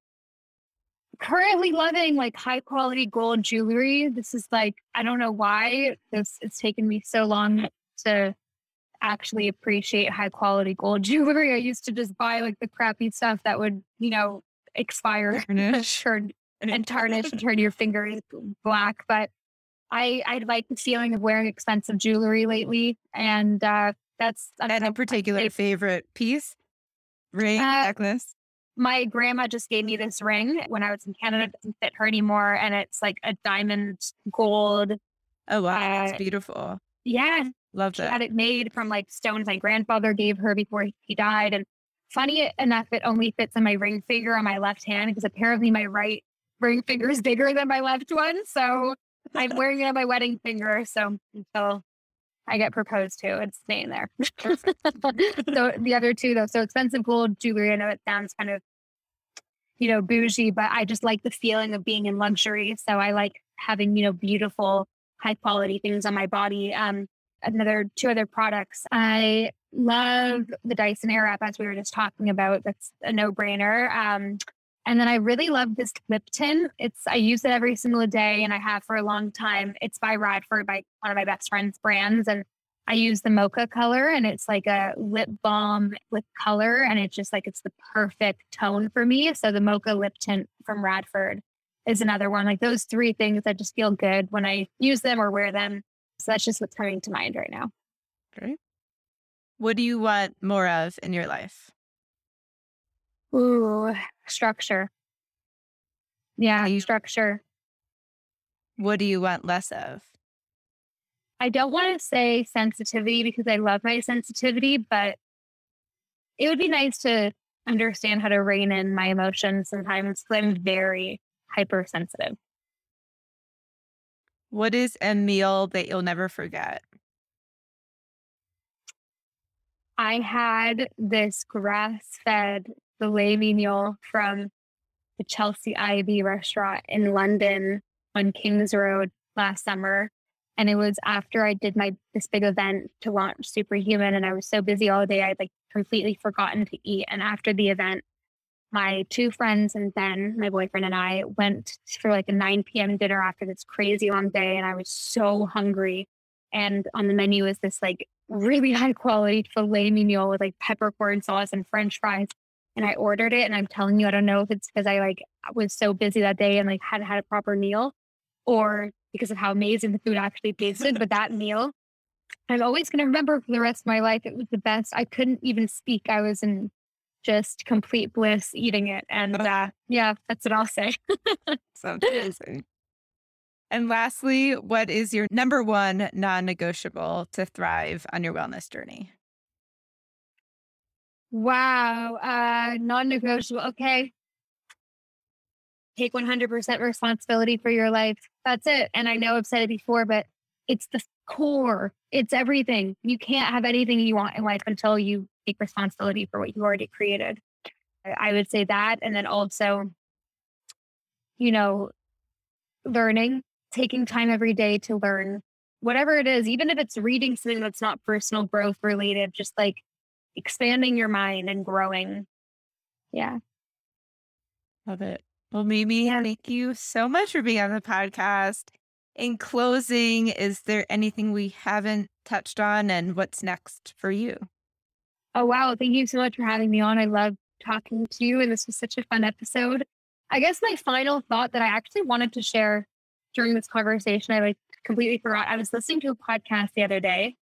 Currently loving like high quality gold jewelry. This is like, I don't know why it's taken me so long to actually appreciate high quality gold jewelry. I used to just buy like the crappy stuff that would, expire and tarnish and turn your fingers black. But I like the feeling of wearing expensive jewelry lately. And that's a particular favorite piece, ring, necklace. My grandma just gave me this ring when I was in Canada. It doesn't fit her anymore. And it's like a diamond gold. Oh, wow. It's beautiful. Yeah. Loved it. Had it made from like stones my grandfather gave her before he died. And funny enough, it only fits on my ring finger on my left hand because apparently my right ring finger is bigger than my left one. So I'm wearing it on my wedding finger. So until I get proposed to, it's staying there. So the other two though, so expensive gold jewelry. I know it sounds kind of, you know, bougie, but I just like the feeling of being in luxury. So I like having, you know, beautiful, high quality things on my body. Two other products. I love the Dyson Air Wrap, as we were just talking about. That's a no brainer. And then I really love this Lipton. I use it every single day and I have for a long time. It's by Radford, by one of my best friend's brands. And I use the mocha color and it's like a lip balm with color. And it's just like, it's the perfect tone for me. So the mocha lip tint from Radford is another one. Like those three things that just feel good when I use them or wear them. So that's just what's coming to mind right now. Great. What do you want more of in your life? Ooh, structure. Yeah, structure. What do you want less of? I don't want to say sensitivity because I love my sensitivity, but it would be nice to understand how to rein in my emotions sometimes because I'm very hypersensitive. What is a meal that you'll never forget? I had this grass-fed filet mignon from the Chelsea Ivy restaurant in London on Kings Road last summer. And it was after I did this big event to launch Superhuman. And I was so busy all day, I'd completely forgotten to eat. And after the event, my two friends and Ben, my boyfriend, and I went for a 9 p.m. dinner after this crazy long day. And I was so hungry. And on the menu was this really high quality filet mignon with peppercorn sauce and French fries. And I ordered it, and I'm telling you, I don't know if it's because I was so busy that day and hadn't had a proper meal or because of how amazing the food actually tasted. But that meal, I'm always going to remember for the rest of my life. It was the best. I couldn't even speak. I was in just complete bliss eating it. And yeah, that's what I'll say. Sounds amazing. And lastly, what is your number one non-negotiable to thrive on your wellness journey? Wow. Non-negotiable. Okay. Take 100% responsibility for your life. That's it. And I know I've said it before, but it's the core. It's everything. You can't have anything you want in life until you take responsibility for what you already created. I would say that. And then also, learning, taking time every day to learn whatever it is, even if it's reading something that's not personal growth related, just expanding your mind and growing. Yeah. Love it. Well, Mimi, thank you so much for being on the podcast. In closing, is there anything we haven't touched on and what's next for you? Oh, wow. Thank you so much for having me on. I love talking to you. And this was such a fun episode. I guess my final thought that I actually wanted to share during this conversation, I completely forgot. I was listening to a podcast the other day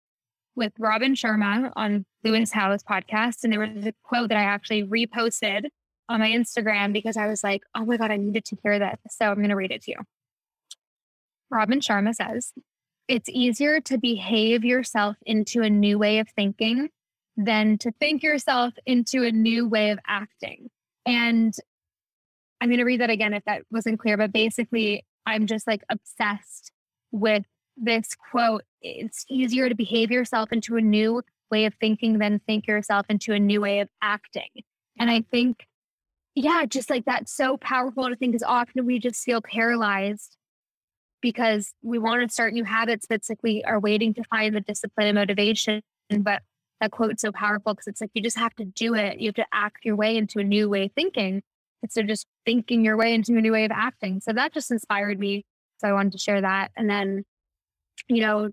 with Robin Sharma on Lewis Howes' podcast. And there was a quote that I actually reposted on my Instagram because I was like, oh my God, I needed to hear that. So I'm going to read it to you. Robin Sharma says, "It's easier to behave yourself into a new way of thinking than to think yourself into a new way of acting." And I'm going to read that again if that wasn't clear, but basically I'm just obsessed with this quote. It's easier to behave yourself into a new way of thinking than think yourself into a new way of acting. And I think, yeah, just that's so powerful to think, because often we just feel paralyzed because we want to start new habits, but it's we are waiting to find the discipline and motivation. But that quote's so powerful because it's you just have to do it. You have to act your way into a new way of thinking. Instead of just thinking your way into a new way of acting. So that just inspired me. So I wanted to share that. And then,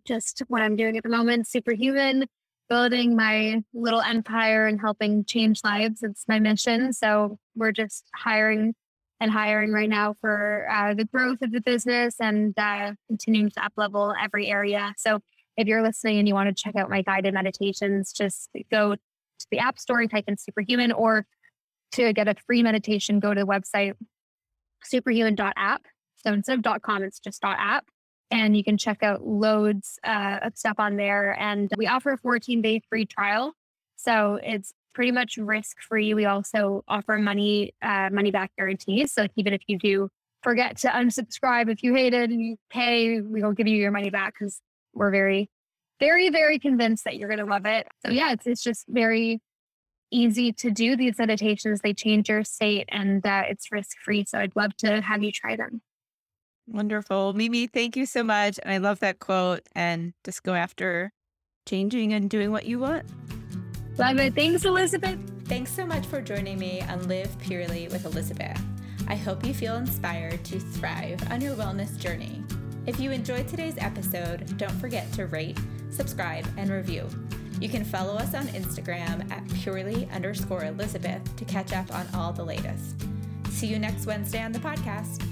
just what I'm doing at the moment, Superhuman, building my little empire and helping change lives. It's my mission. So we're just hiring right now for the growth of the business and continuing to up-level every area. So if you're listening and you want to check out my guided meditations, just go to the App Store and type in Superhuman or to get a free meditation, go to the website superhuman.app. So instead of .com, it's just .app. And you can check out loads of stuff on there. And we offer a 14-day free trial. So it's pretty much risk-free. We also offer money back guarantees. So even if you do forget to unsubscribe, if you hate it and you pay, we will give you your money back because we're very, very, very convinced that you're going to love it. So yeah, it's just very easy to do these meditations. They change your state and it's risk-free. So I'd love to have you try them. Wonderful. Mimi, thank you so much. And I love that quote. And just go after changing and doing what you want. Love it. Thanks, Elizabeth. Thanks so much for joining me on Live Purely with Elizabeth. I hope you feel inspired to thrive on your wellness journey. If you enjoyed today's episode, don't forget to rate, subscribe, and review. You can follow us on Instagram at purely_Elizabeth to catch up on all the latest. See you next Wednesday on the podcast.